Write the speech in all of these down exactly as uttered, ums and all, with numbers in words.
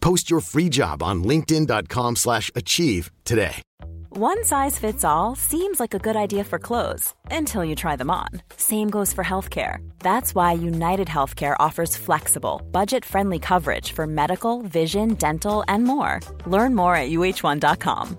Post your free job on linkedin.com slash achieve today. One size fits all seems like a good idea for clothes until you try them on. Same goes for healthcare. That's why United Healthcare offers flexible, budget-friendly coverage for medical, vision, dental, and more. Learn more at u h one dot com.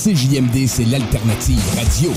C J M D, c'est l'alternative radio.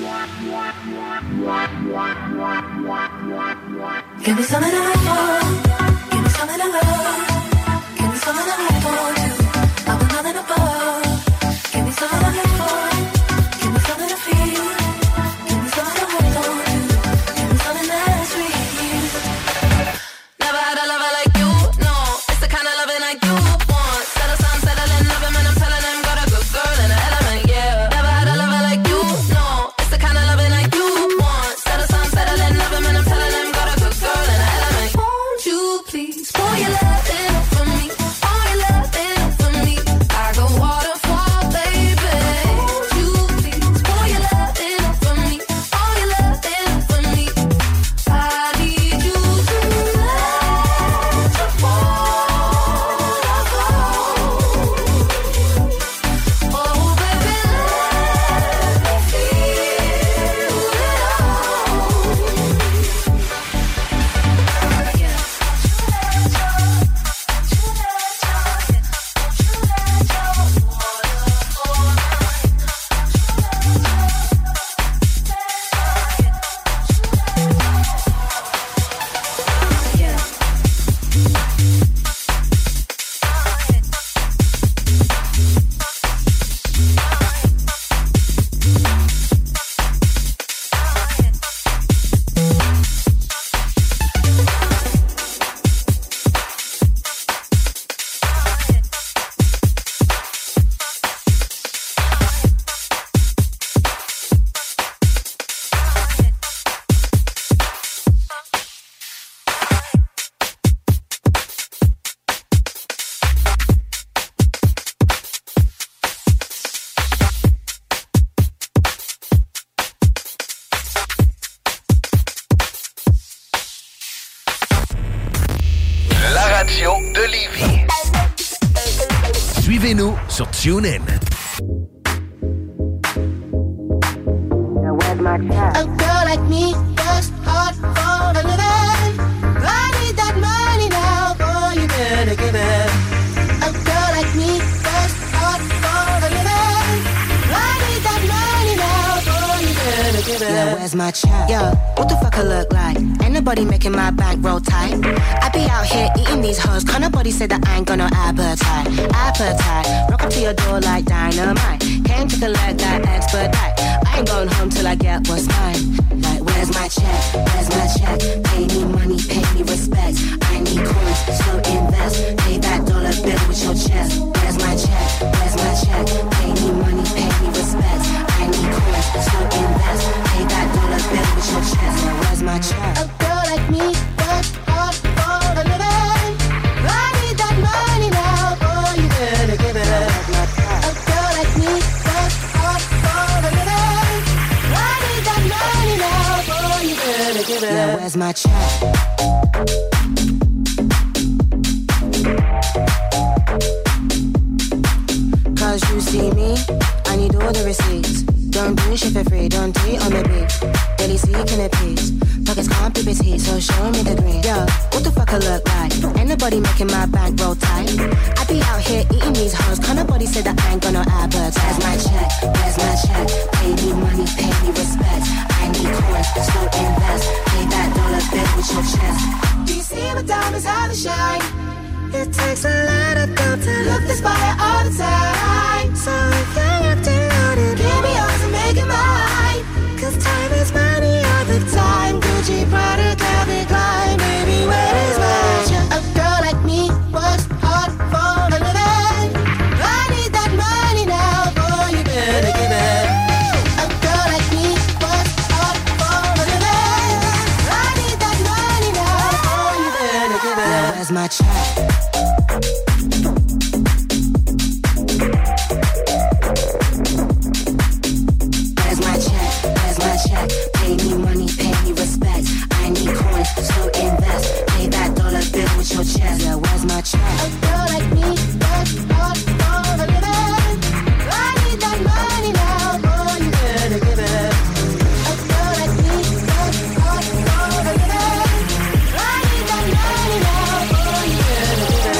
Give me some of that love, give me some of that love, give me some of that I want you, I want nothing above, give me some of that love. Suivez-nous sur TuneIn. A girl like me works hard for a living. I need that money now, boy, you better give it. A girl like me works hard for a living. I need that money now, boy, you better give it. Now where's my check? Yo, what the fuck I look like? Ain't nobody making my back roll tight. I be out here eating these hoes. Can't nobody say that I ain't got no appetite. Appetite. Rock up to your door like dynamite. Can't take a leg that expedite. I ain't going home till I get what's mine. Like, where's my check? Where's my check? Pay me money, pay me respect. I need coins, so invest. Pay that dollar bill with your chest. Where's my check? Where's my check? Pay me money, pay me respect. I need coins, so invest. Pay that dollar bill with your chest. Now, where's my check? A girl like me works hard for a living. I need that money now, boy, you better give it up. A girl like me works hard for a living. I need that money now, boy, you better give it up. Now where's my check? Cause you see me, I need all the receipts. Don't do shit for free, don't tweet on the beat. Daily seeking a piece. Pockets can't be busy, so show me the green. Yo, what the fuck I look like? Ain't nobody making my bank roll tight. I be out here eating these hoes. Can't nobody say that I ain't got no appetite. Where's my check? Where's my check? Pay me money, pay me respect. I need coins, so invest. Pay that dollar bill with your chest. Do you see my diamonds, how they shine? It takes a lot of dough to look this fire all the time. So if you're not deluded, give me yours and make it mine. Cause time is money all the time. Gucci, Prada, Calvin Klein, baby, where is my check? A girl like me works hard for a living. I need that money now, boy, you better give it. A girl like me works hard for a living. I need that money now, boy, you better give it. Now where's my check? Where's my check? Where's my check? Pay me money, pay me respect. I need coins, so invest. Pay that dollar bill with your chest. Now where's my check? A girl like me works hard for a living. I need that money now, boy, you better give it. A girl like me works hard for a living. I need that money now, boy, you better give it.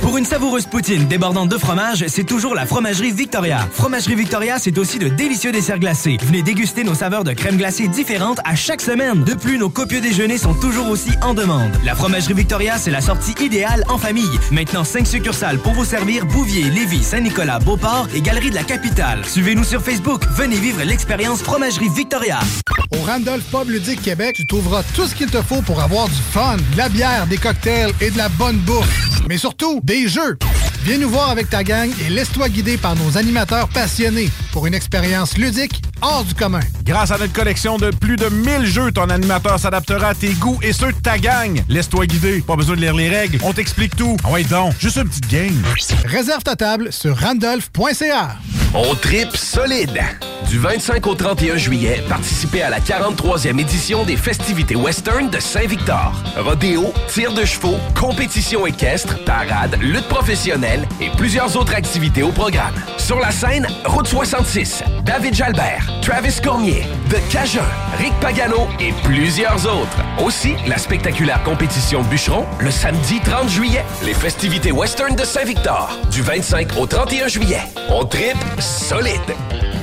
Pour une savoureuse poutine débordante de fromage, c'est toujours la Fromagerie Victoria. Fromagerie Victoria, c'est aussi de délicieux desserts glacés. Venez déguster nos saveurs de crème glacée différentes à chaque semaine. De plus, nos copieux déjeuners sont toujours aussi en demande. La Fromagerie Victoria, c'est la sortie idéale en famille. Maintenant, cinq succursales pour vous servir: Bouvier, Lévis, Saint-Nicolas, Beauport et Galerie de la Capitale. Suivez-nous sur Facebook. Venez vivre l'expérience Fromagerie Victoria. Au Randolph Pub Ludique Québec, tu trouveras tout ce qu'il te faut pour avoir du fun, de la bière, des cocktails et de la bonne bouffe. Mais surtout, des jeux! Viens nous voir avec ta gang et laisse-toi guider par nos animateurs passionnés pour une expérience ludique hors du commun. Grâce à notre collection de plus de mille jeux, ton animateur s'adaptera à tes goûts et ceux de ta gang. Laisse-toi guider, pas besoin de lire les règles, on t'explique tout. Ah ouais donc, juste une petite game. Réserve ta table sur randolph point c a. On tripe solide. Du vingt-cinq au trente et un juillet, participez à la quarante-troisième édition des festivités western de Saint-Victor. Rodéo, tir de chevaux, compétition équestre, parade, lutte professionnelle et plusieurs autres activités au programme. Sur la scène, Route soixante-six, David Jalbert, Travis Cormier, The Cajun, Rick Pagano et plusieurs autres. Aussi, la spectaculaire compétition bûcheron le samedi trente juillet. Les festivités western de Saint-Victor, du vingt-cinq au trente et un juillet. On tripe solide.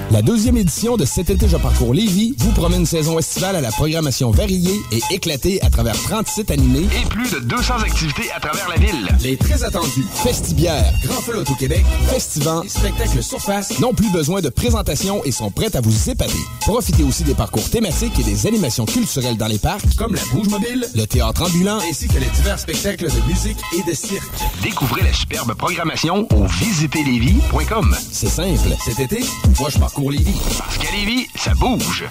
La deuxième édition de Cet été, je parcours Lévis vous promet une saison estivale à la programmation variée et éclatée à travers trente sites animés et plus de deux cents activités à travers la ville. Les très attendus Festibière, Grand Feu au Québec, Festivants, spectacles surface n'ont plus besoin de présentation et sont prêts à vous épater. Profitez aussi des parcours thématiques et des animations culturelles dans les parcs, comme la Bouge Mobile, le théâtre ambulant, ainsi que les divers spectacles de musique et de cirque. Découvrez la superbe programmation au visiter lévis point com. C'est simple, cet été, moi je parcours Lévis. Parce qu'à Lévis, ça bouge.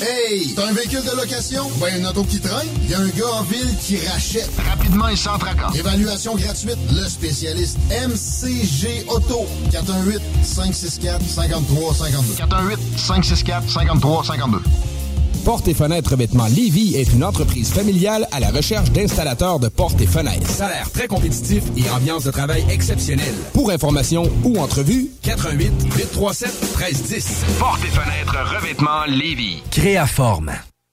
Hey! T'as un véhicule de location? Ben, une auto qui traîne? Il y a un gars en ville qui rachète. Rapidement et sans tracas. Évaluation gratuite. Le spécialiste M C J Auto. quatre un huit, cinq six quatre, cinq trois cinq deux. quatre un huit, cinq six quatre, cinq trois cinq deux. Porte et fenêtres Revêtement Lévis est une entreprise familiale à la recherche d'installateurs de portes et fenêtres. Salaire très compétitif et ambiance de travail exceptionnelle. Pour information ou entrevue, quatre un huit, huit trois sept, un trois un zéro. Porte et fenêtres Revêtement Lévis. Créaform.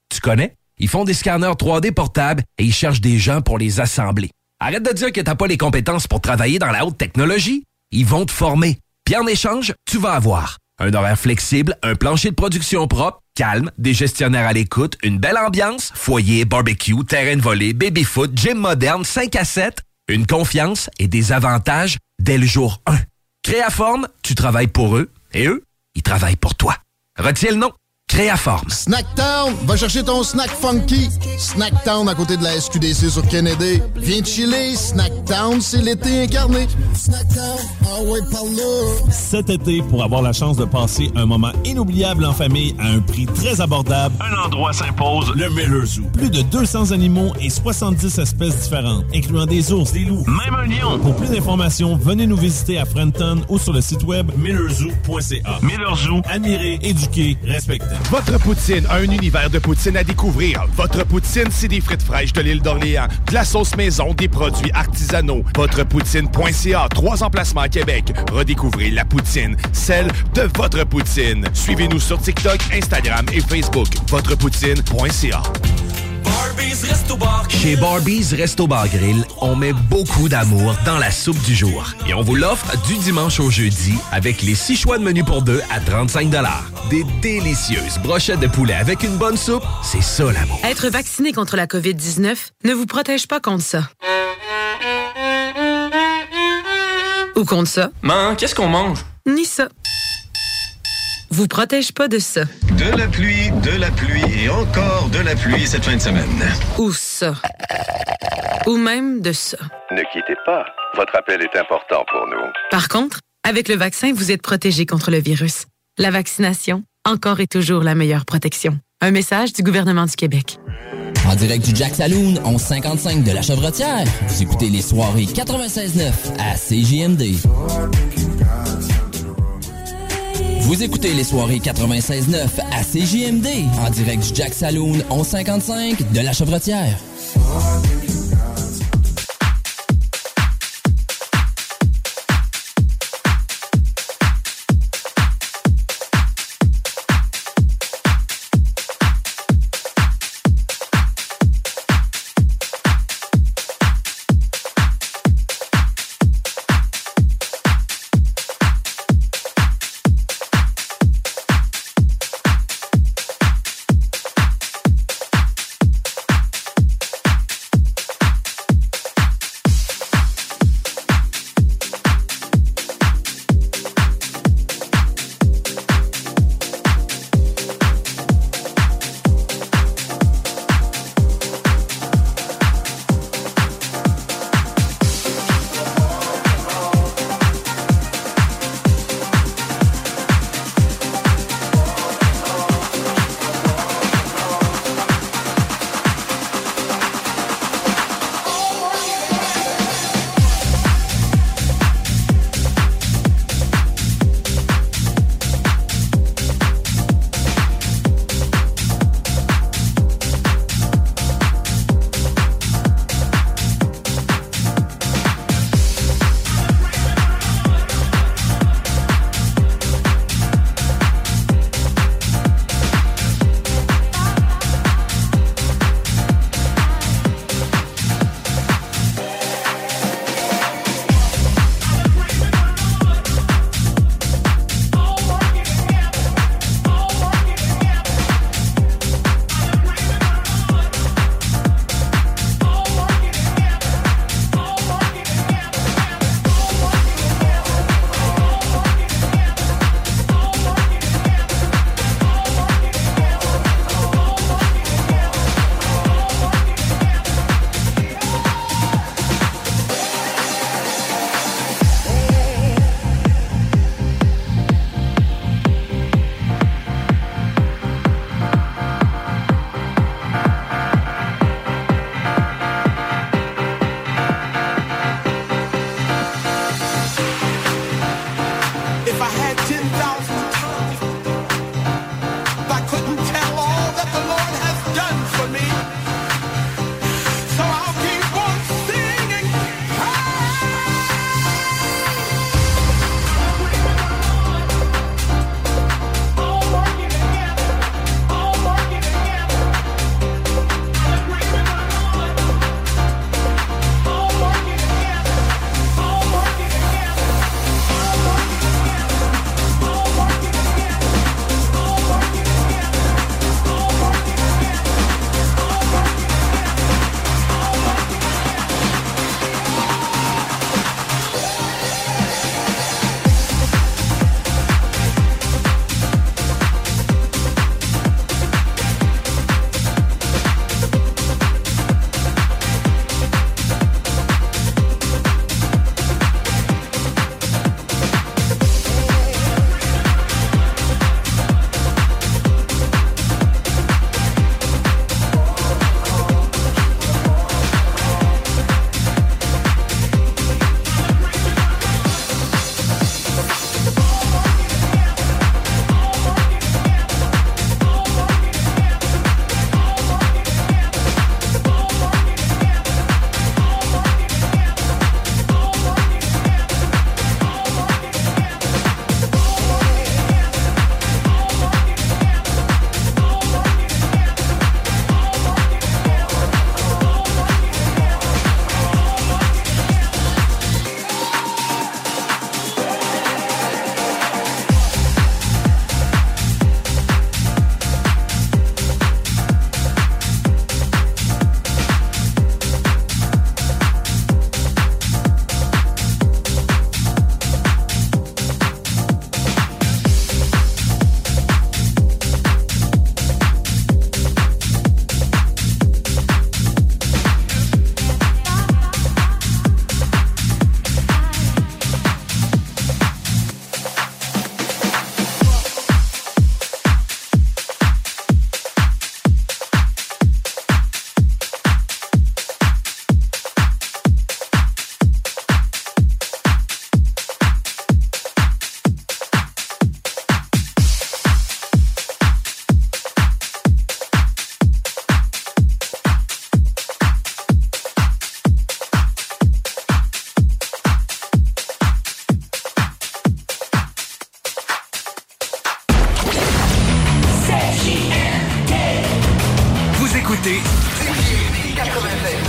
Tu connais? Ils font des scanners trois D portables et ils cherchent des gens pour les assembler. Arrête de dire que t'as pas les compétences pour travailler dans la haute technologie. Ils vont te former. Puis en échange, tu vas avoir un horaire flexible, un plancher de production propre, calme, des gestionnaires à l'écoute, une belle ambiance, foyer, barbecue, terrain de volley, baby-foot, gym moderne, cinq à sept, une confiance et des avantages dès le jour un. Créaform, tu travailles pour eux et eux, ils travaillent pour toi. Retiens le nom. Créaform. Snack Town, va chercher ton snack funky. Snack Town à côté de la S Q D C sur Kennedy. Viens chiller, Snack Town, c'est l'été incarné. Snack Town, ah ouais, par là. Cet été, pour avoir la chance de passer un moment inoubliable en famille à un prix très abordable, un endroit s'impose, le Miller Zoo. Plus de deux cents animaux et soixante-dix espèces différentes, incluant des ours, des loups, même un lion. Pour plus d'informations, venez nous visiter à Frenton ou sur le site web miller zoo point c a. Miller Zoo, admirer, éduquer, respecter. Votre Poutine, un univers de poutine à découvrir. Votre Poutine, c'est des frites fraîches de l'île d'Orléans, de la sauce maison, des produits artisanaux. Votrepoutine.ca, trois emplacements à Québec. Redécouvrez la poutine, celle de Votre Poutine. Suivez-nous sur TikTok, Instagram et Facebook. Votrepoutine.ca. Barbie's Resto Bar Grill. Chez Barbie's Resto Bar Grill, on met beaucoup d'amour dans la soupe du jour. Et on vous l'offre du dimanche au jeudi avec les six choix de menu pour deux à trente-cinq dollars. Des délicieuses brochettes de poulet avec une bonne soupe, c'est ça l'amour. Être vacciné contre la covid dix-neuf ne vous protège pas contre ça. Ou contre ça. Man, qu'est-ce qu'on mange? Ni ça. Vous protège pas de ça. De la pluie, de la pluie et encore de la pluie cette fin de semaine. Ou ça. Ou même de ça. Ne quittez pas. Votre appel est important pour nous. Par contre, avec le vaccin, vous êtes protégé contre le virus. La vaccination, encore et toujours la meilleure protection. Un message du gouvernement du Québec. En direct du Jack Saloon, onze cinquante-cinq de la Chevrotière. Vous écoutez les soirées quatre-vingt-seize neuf à C J M D. Vous écoutez les soirées quatre-vingt-seize neuf à C J M D. En direct du Jack Saloon, onze cinquante-cinq de la Chevrotière. C J M D. C J M D quatre-vingt-seize.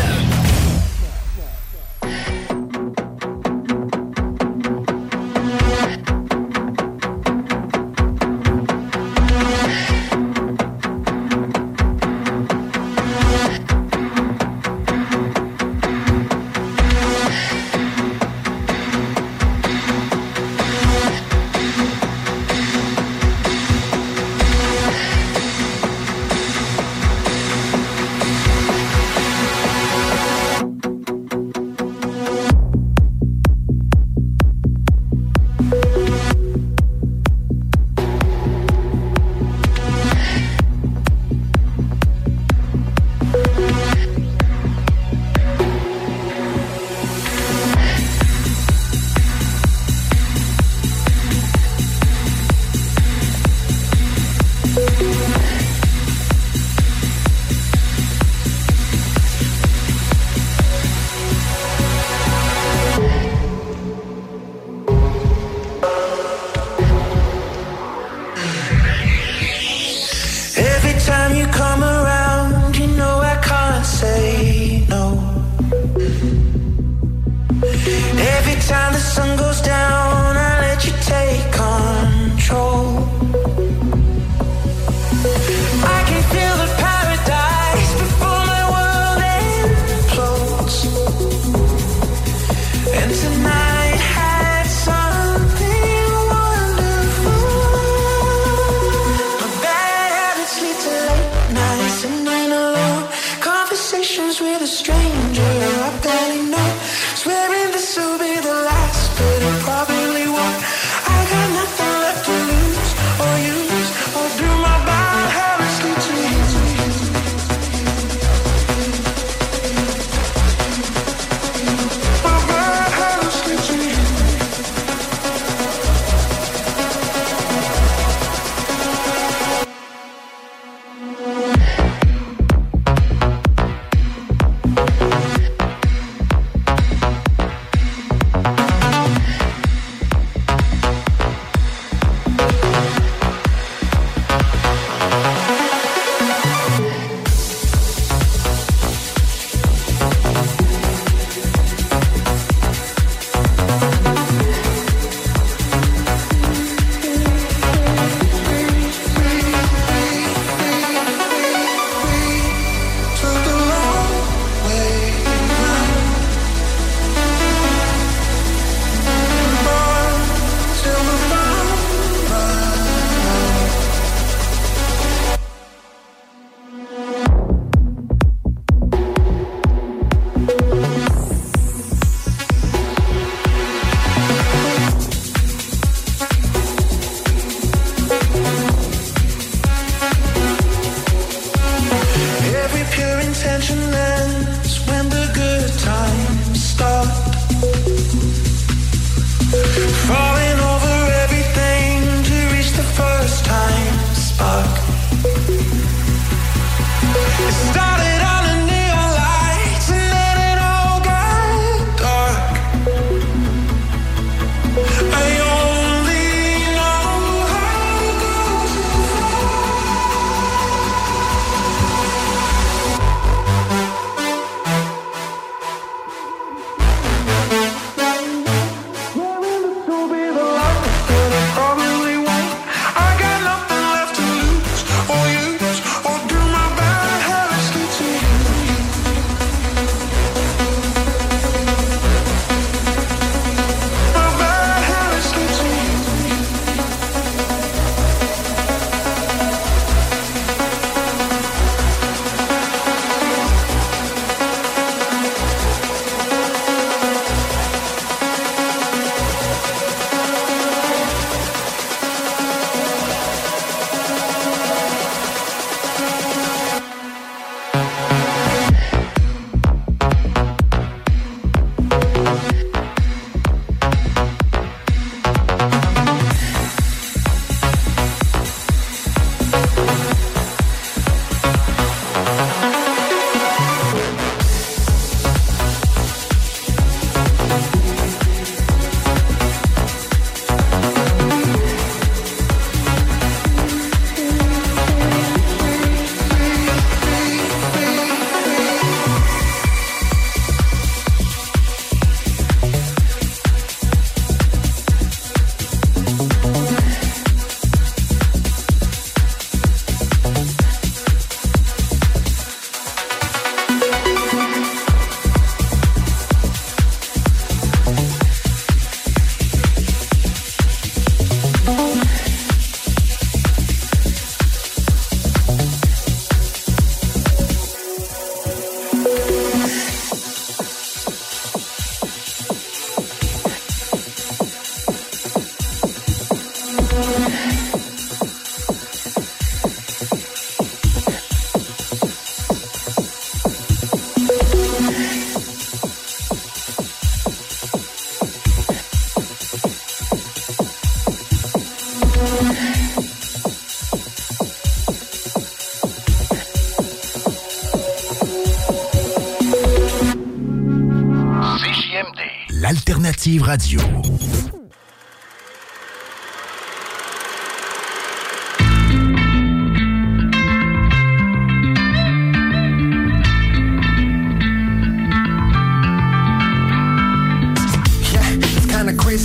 Alternative Radio.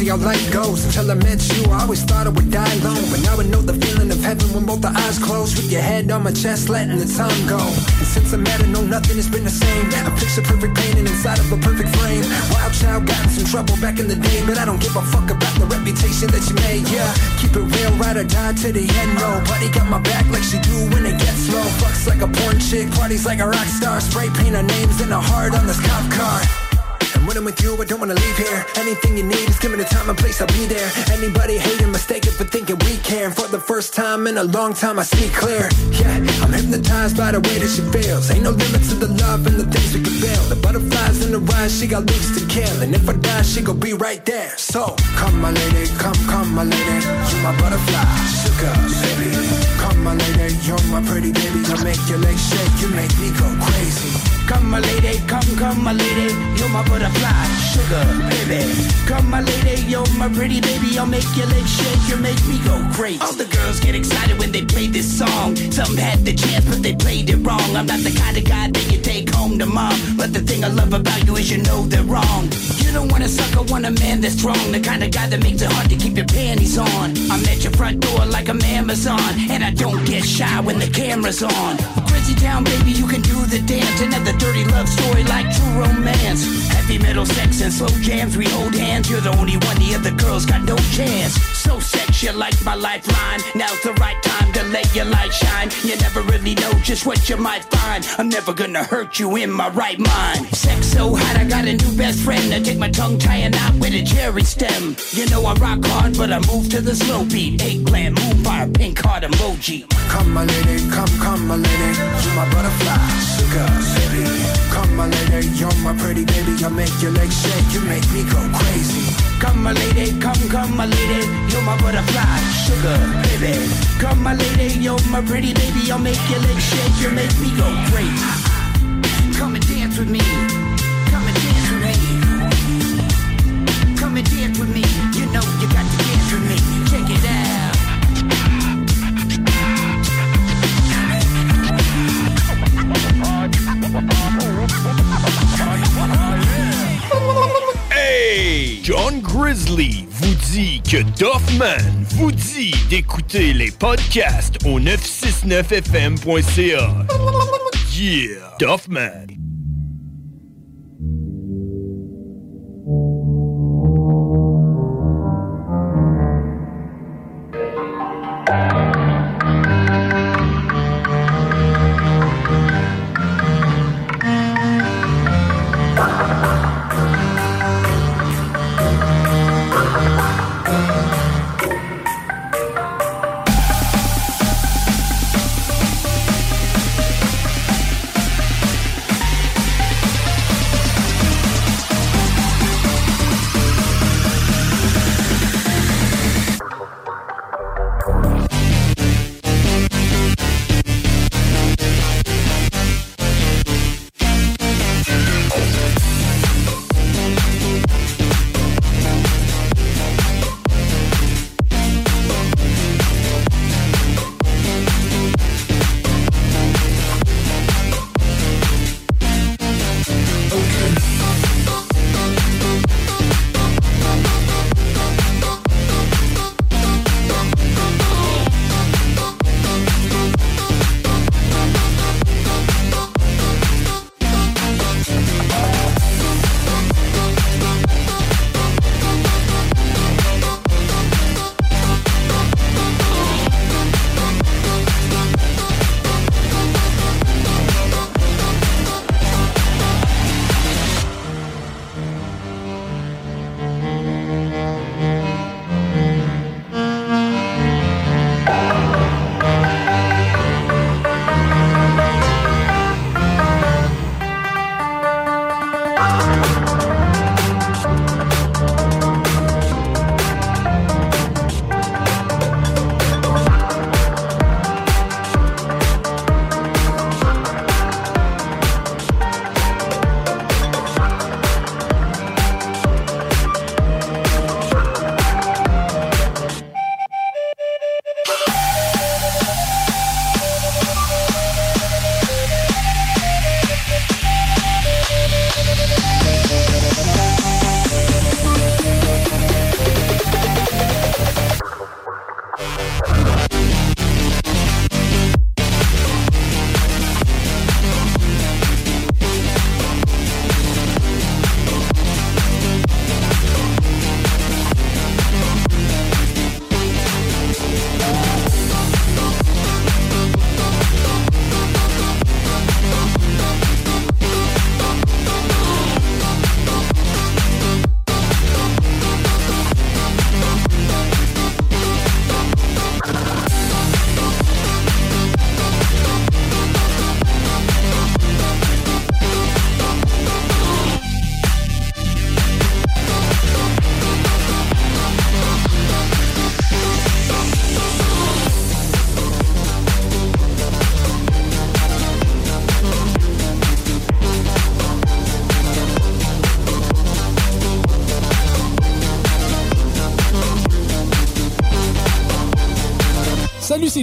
How life goes. Until I met you, I always thought I would die alone, but now I know the feeling of heaven when both the eyes close, with your head on my chest, letting the time go. And since I met her, no nothing has been the same. I picture perfect painting inside of a perfect frame. Wild child got in some trouble back in the day, but I don't give a fuck about the reputation that you made. Yeah, keep it real, ride or die to the end. Nobody got my back like she do when it gets low. Fucks like a porn chick, parties like a rock star, spray paint her names in her heart on this cop car. When I'm with you, I don't wanna leave here. Anything you need, just give me the time and place, I'll be there. Anybody hating, mistaken for thinking we care. And for the first time in a long time, I see clear. Yeah, I'm hypnotized by the way that she feels. Ain't no limit to the love and the things we can build. The butterflies in the rise, she got leaves to kill. And if I die, she gon' be right there. So, come my lady, come, come my lady. You my butterfly, sugar, baby. Come my lady, you're my pretty baby. I make your legs shake, you make me go crazy. Come my lady, come, come my lady. You're my butterfly. Fly, sugar, baby. Come my lady, yo, my pretty baby. I'll make your legs shake, you make me go crazy. All the girls get excited when they play this song. Some had the chance, but they played it wrong. I'm not the kind of guy that you take home to mom, but the thing I love about you is you know they're wrong. You don't want a sucker, want a man that's strong, the kind of guy that makes it hard to keep your panties on. I'm at your front door like I'm Amazon, and I don't get shy when the camera's on. Crazy town, baby, you can do the dance. Another dirty love story like true romance. Happy metal sex and slow jams, we hold hands. You're the only one, the other girls got no chance. So sex, you like my lifeline. Now's the right time to let your light shine. You never really know just what you might find. I'm never gonna hurt you in my right mind. Sex so hot, I got a new best friend. I take my tongue, tie a knot with a cherry stem. You know I rock hard, but I move to the slow beat. Eggplant, moonfire, pink heart emoji. Come my lady, come, come my lady. You're my butterfly, sugar, baby. Come my lady, you're my pretty baby. I make your legs shake, you make me go crazy. Come my lady, come, come my lady. You're my butterfly, sugar, baby. Come my lady, you're my pretty baby. I'll make your legs shake, you make me go crazy. Come and dance with me. Come and dance with me. Come and dance with me. You know you got to dance with me. Check it out. Hey! John Grizzly vous dit que Duffman vous dit d'écouter les podcasts au neuf six neuf F M point C A. Yeah! Duffman!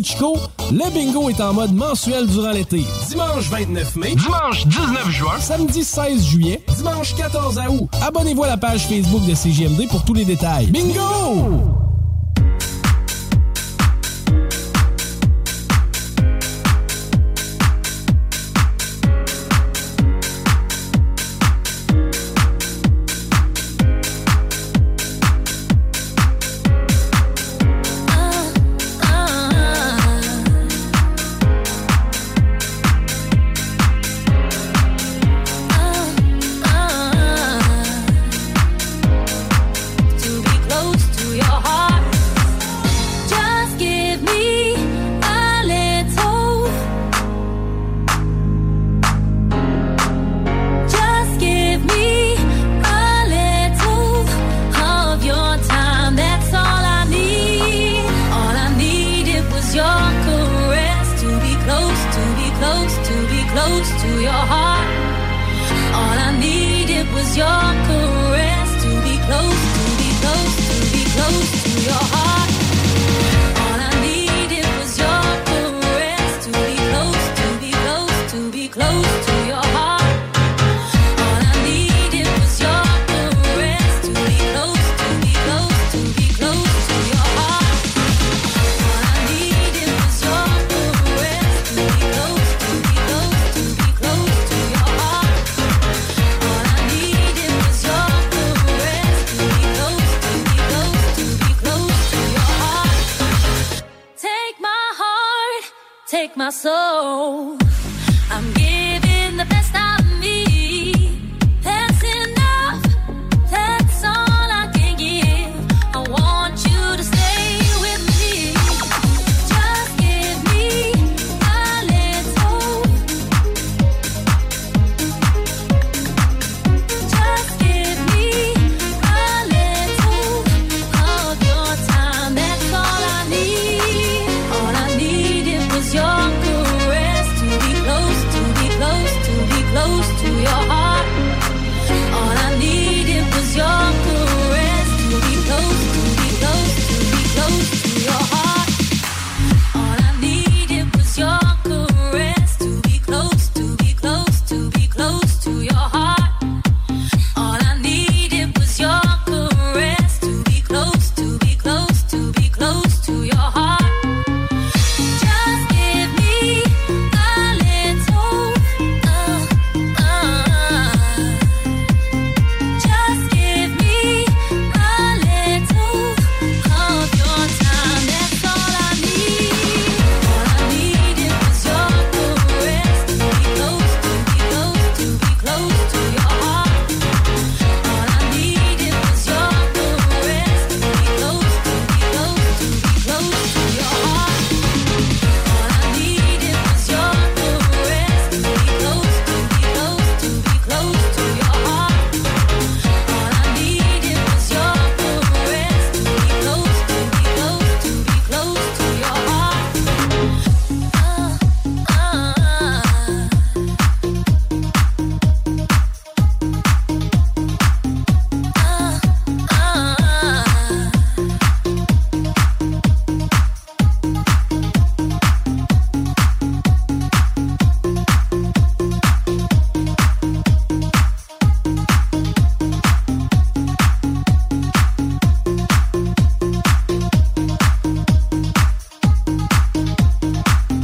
chez Chico, le bingo est en mode mensuel durant l'été. Dimanche vingt-neuf mai, dimanche dix-neuf juin, samedi seize juillet, dimanche quatorze août. Abonnez-vous à la page Facebook de C J M D pour tous les détails. Bingo!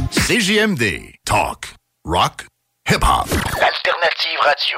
C J M D. Talk, rock, hip-hop. Alternative radio.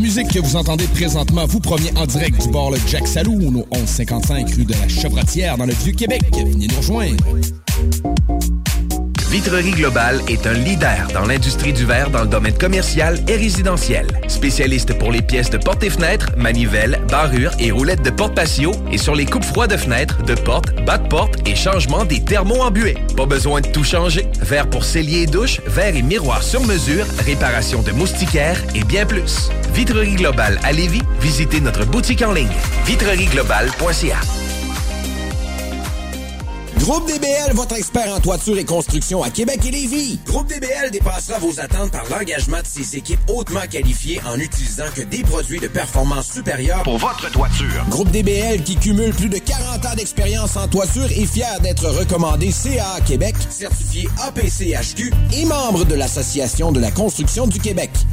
musique que vous entendez présentement vous provient en direct du bar le Jack Saloon au onze cinquante-cinq rue de la Chevrotière dans le Vieux-Québec. Venez nous rejoindre. Vitrerie Globale est un leader dans l'industrie du verre dans le domaine commercial et résidentiel. Spécialiste pour les pièces de portes et fenêtres, manivelles, barrures et roulettes de porte patio et sur les coupes froides de fenêtres, de portes, bas de portes et changement des thermos embués. Pas besoin de tout changer. Verre pour cellier et douche, verre et miroir sur mesure, réparation de moustiquaires et bien plus. Vitrerie Globale à Lévis, visitez notre boutique en ligne. vitrerie globale point c a. Groupe D B L, votre expert en toiture et construction à Québec et Lévis. Groupe D B L dépassera vos attentes par l'engagement de ses équipes hautement qualifiées en n'utilisant que des produits de performance supérieure pour votre toiture. Groupe D B L, qui cumule plus de quarante ans d'expérience en toiture, est fier d'être recommandé C A A Québec, certifié A P C H Q et membre de l'Association de la construction du Québec.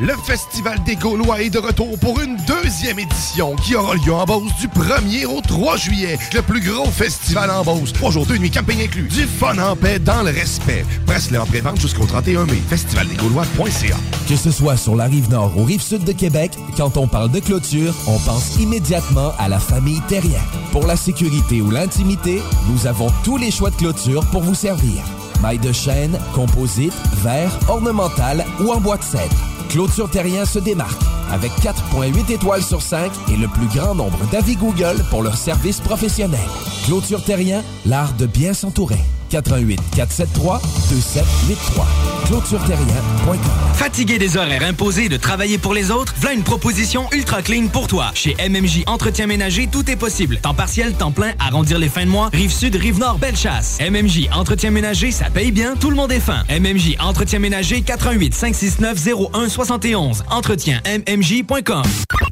Le Festival des Gaulois est de retour pour une deuxième édition qui aura lieu en Beauce du premier au trois juillet. Le plus gros festival en Beauce. Trois jours, deux nuits, camping inclus. Du fun en paix dans le respect. Presse-le en pré-vente jusqu'au trente et un mai. festival des gaulois point c a. Que ce soit sur la Rive-Nord ou Rive-Sud de Québec, quand on parle de clôture, on pense immédiatement à la famille Terrien. Pour la sécurité ou l'intimité, nous avons tous les choix de clôture pour vous servir. Maille de chêne, composite, verre, ornemental ou en bois de cèdre. Clôture Terrien se démarque avec quatre virgule huit étoiles sur cinq et le plus grand nombre d'avis Google pour leur service professionnel. Clôture Terrien, l'art de bien s'entourer. quatre un huit, quatre sept trois, deux sept huit trois. clôture terrien point com. Fatigué des horaires imposés de travailler pour les autres? V'là une proposition ultra clean pour toi. Chez M M J Entretien Ménager, tout est possible. Temps partiel, temps plein, arrondir les fins de mois, Rive-Sud, Rive-Nord, Bellechasse. M M J Entretien Ménager, ça paye bien, tout le monde est fin. M M J Entretien Ménager, quatre un huit, cinq six neuf, zéro un soixante et onze. entretien m m j point com.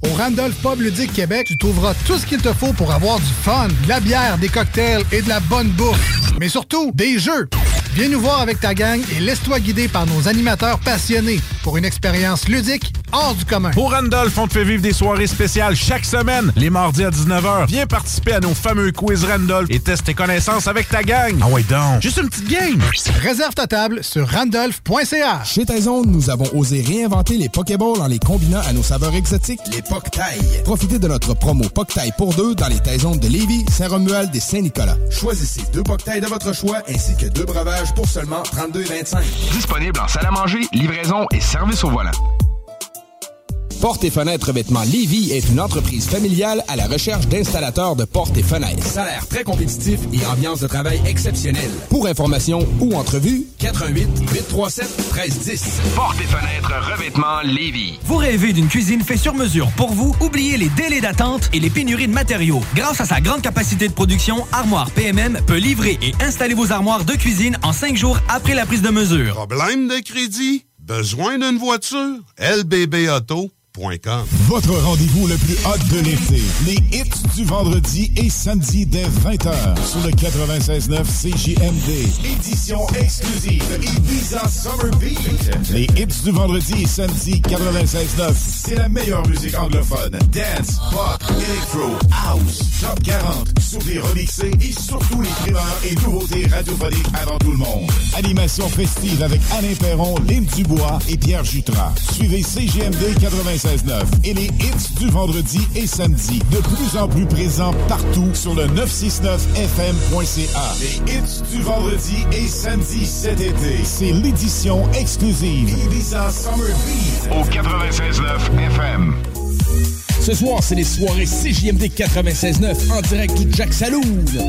Au Randolph Pub Ludique Québec, tu trouveras tout ce qu'il te faut pour avoir du fun, de la bière, des cocktails et de la bonne bouffe. Mais surtout, des jeux! Viens nous voir avec ta gang et laisse-toi guider par nos animateurs passionnés pour une expérience ludique hors du commun. Pour Randolph, on te fait vivre des soirées spéciales chaque semaine, les mardis à dix-neuf heures. Viens participer à nos fameux quiz Randolph et teste tes connaissances avec ta gang. Ah ouais donc, juste une petite game! Réserve ta table sur randolph point c a. Chez Taizond, nous avons osé réinventer les Pokéballs en les combinant à nos saveurs exotiques, les Poketailles. Profitez de notre promo Poketailles pour deux dans les Taizond de Lévis, Saint-Romuald et Saint-Nicolas. Choisissez deux Poketailles de votre choix ainsi que deux breuvages pour seulement trente-deux vingt-cinq. Disponible en salle à manger, livraison et service au volant. Portes et fenêtres Revêtements Lévis est une entreprise familiale à la recherche d'installateurs de portes et fenêtres. Salaire très compétitif et ambiance de travail exceptionnelle. Pour information ou entrevue, quatre un huit, huit trois sept, un trois un zéro. Portes et fenêtres Revêtements Lévis. Vous rêvez d'une cuisine faite sur mesure pour vous? Oubliez les délais d'attente et les pénuries de matériaux. Grâce à sa grande capacité de production, Armoire P M M peut livrer et installer vos armoires de cuisine en cinq jours après la prise de mesure. Problème de crédit? Besoin d'une voiture? L B B Auto. Votre rendez-vous le plus hot de l'été. Les hits du vendredi et samedi dès vingt heures sur le quatre-vingt-seize neuf C J M D. Édition exclusive Ibiza Summer Beat. Les hits du vendredi et samedi quatre-vingt-seize neuf. C'est la meilleure musique anglophone. Dance, pop, electro, house, top quarante. Souvenirs remixés et surtout les primeurs et nouveautés radiophoniques avant tout le monde. Animation festive avec Alain Perron, Lynn Dubois et Pierre Jutras. Suivez C J M D quatre-vingt-seize neuf et les hits du vendredi et samedi, de plus en plus présents partout sur le neuf six neuf f m point c a. Les hits du vendredi et samedi cet été, c'est l'édition exclusive Ibiza Summer Beat au quatre-vingt-seize neuf F M. Ce soir, c'est les soirées C J M D quatre-vingt-seize neuf en direct du Jack Saloon,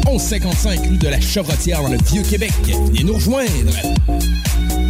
onze cinquante-cinq rue de la Chevrotière dans le Vieux-Québec. Venez nous rejoindre. Yeah.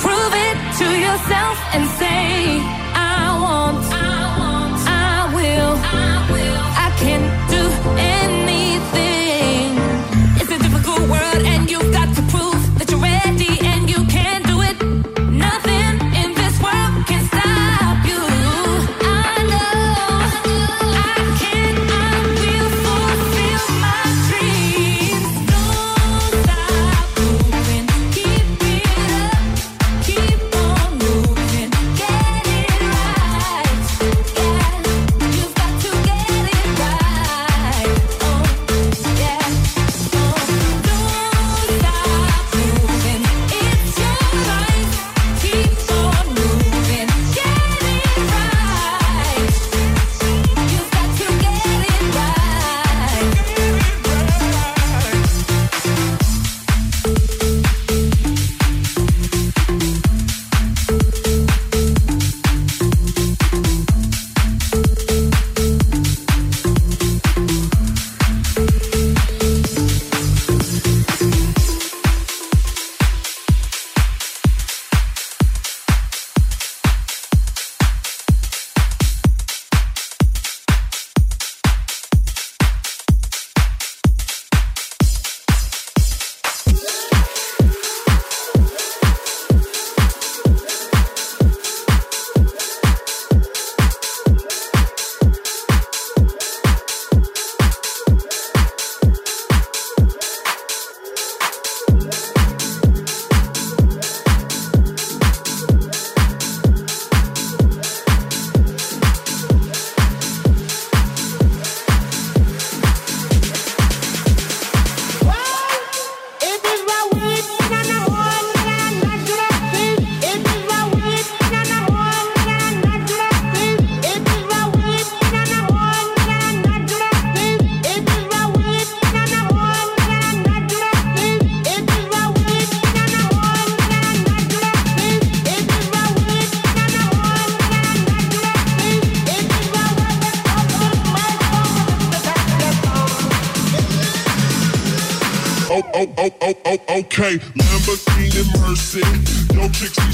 Prove it to yourself and say, I want, I want, I will, I will, I can do anything. It's a difficult world and you've got to prove that you're ready and you can do it. Nothing in this world can stop you. I know I can, I will fulfill my dreams. Don't stop moving, keep it up, keep on moving, get it right. Yeah, you've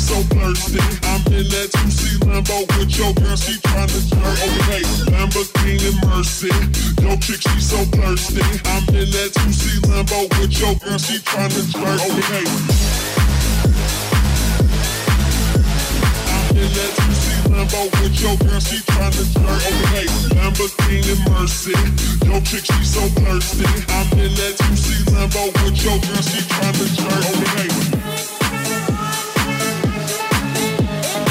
got to get it right. Oh, yeah. Oh, don't stop moving, it's your life. Keep on moving, get it right. You've got to get it right. Oh, oh, oh, oh, oh, okay.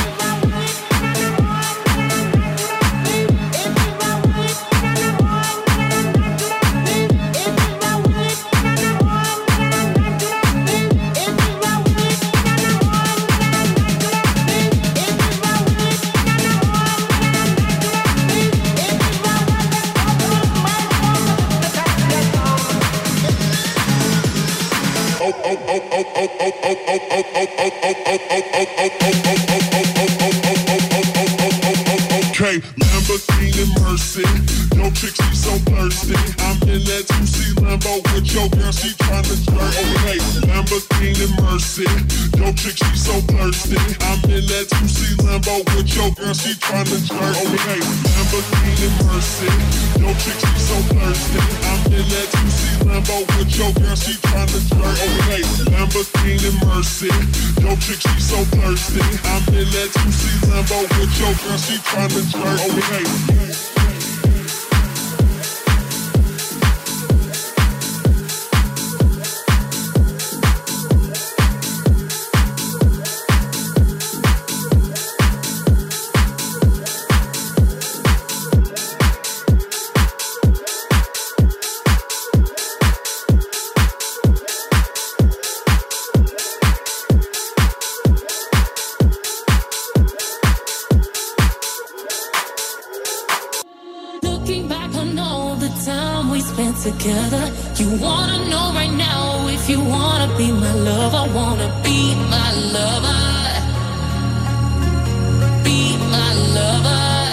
Lamborghini Mercy. Yo, chick, she so thirsty. I'm in that two C Lambo with your girl, she tryna jerk. Okay, Lamborghini Mercy. Yo, chick, she so thirsty. I'm in that two C Lambo with your girl, she tryna jerk. Okay. I'm in that two C Lambo with your girl, she tryna jerk. Okay, Lamborghini Mercy. Yo, chick, she so thirsty. I'm in that two C Lambo with your girl, she tryna jerk. Okay. Oh, oh, oh, oh, oh, oh, oh, oh, oh, oh, oh, oh, oh, oh, oh, oh, okay. Lamborghini Mercy. Yo, chick, she so thirsty. I'm in that two C Lambo with your girl, she tryna jerk. Okay. Lamborghini Mercy. Yo, chick, she so thirsty. I'm in that two C Lambo with your girl, she tryna jerk. Okay. Lamborghini Mercy. Yo, chick, she so thirsty. I'm in that two C Lambo with your girl, she tryna jerk. Okay, Lamborghini Mercy. Yo, chick, she so thirsty. I'm in that two C Lambo with your girl, she tryna jerk. Okay. Looking back on all the time we spent together, you wanna know right now if you wanna be my lover, wanna be my lover, be my lover.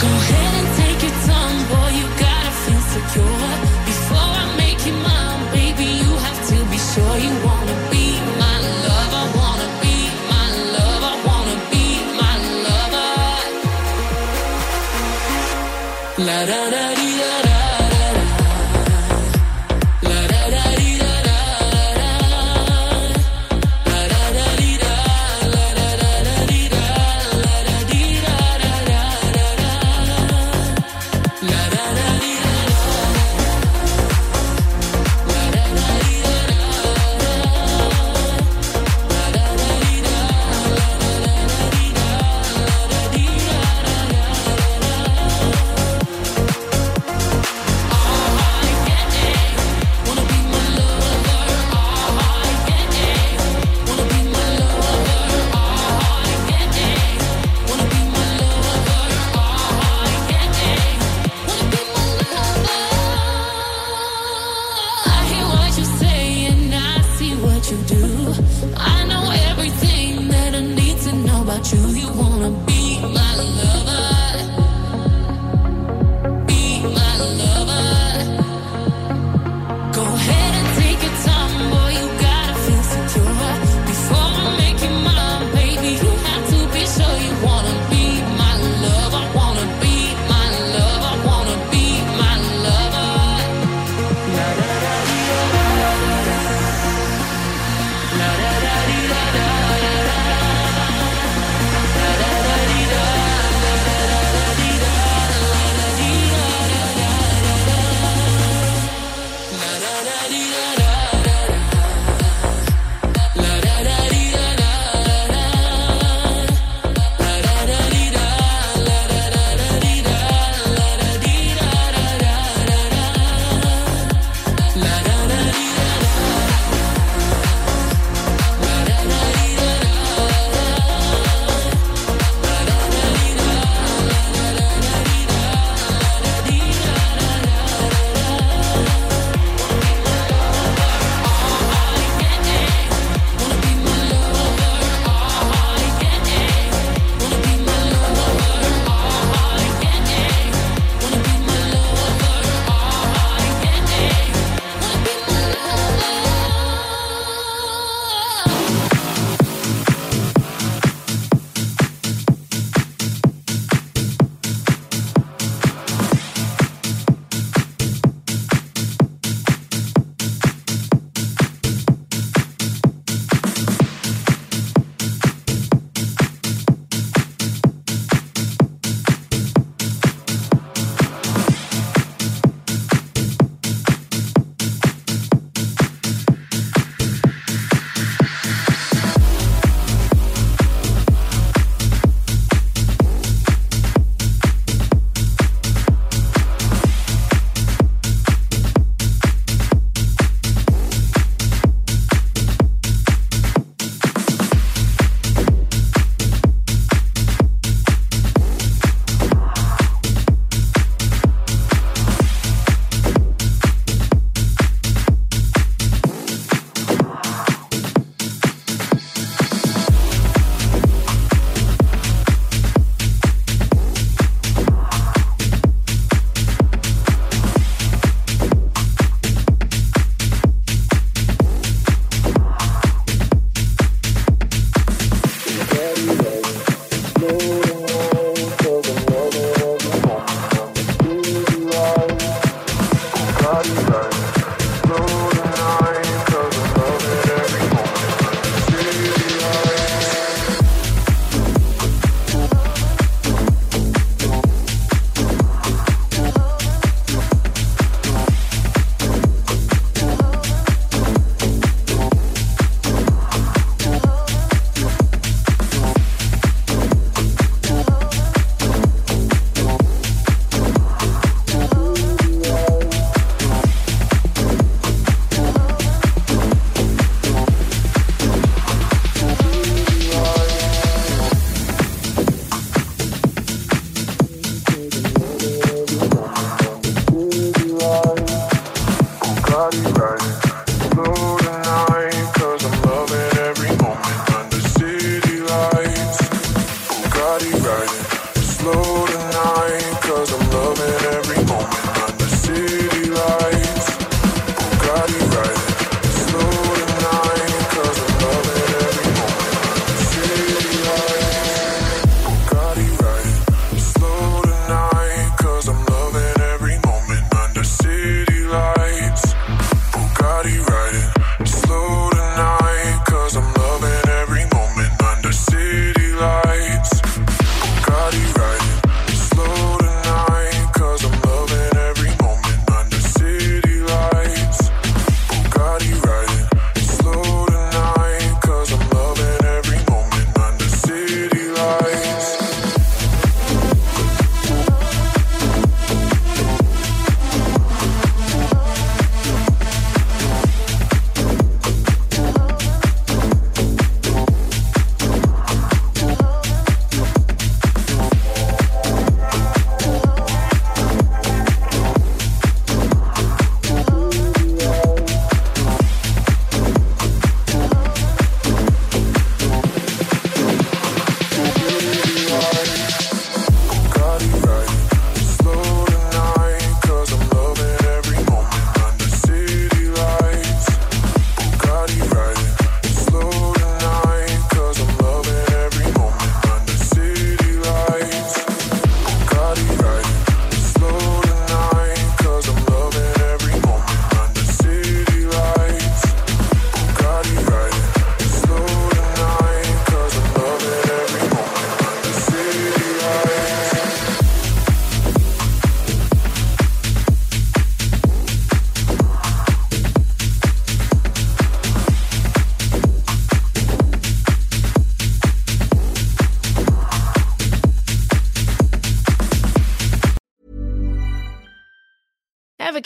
Go ahead and take your time, boy, you gotta feel secure. Before I make you mine, baby, you have to be sure you wanna be my lover. Ever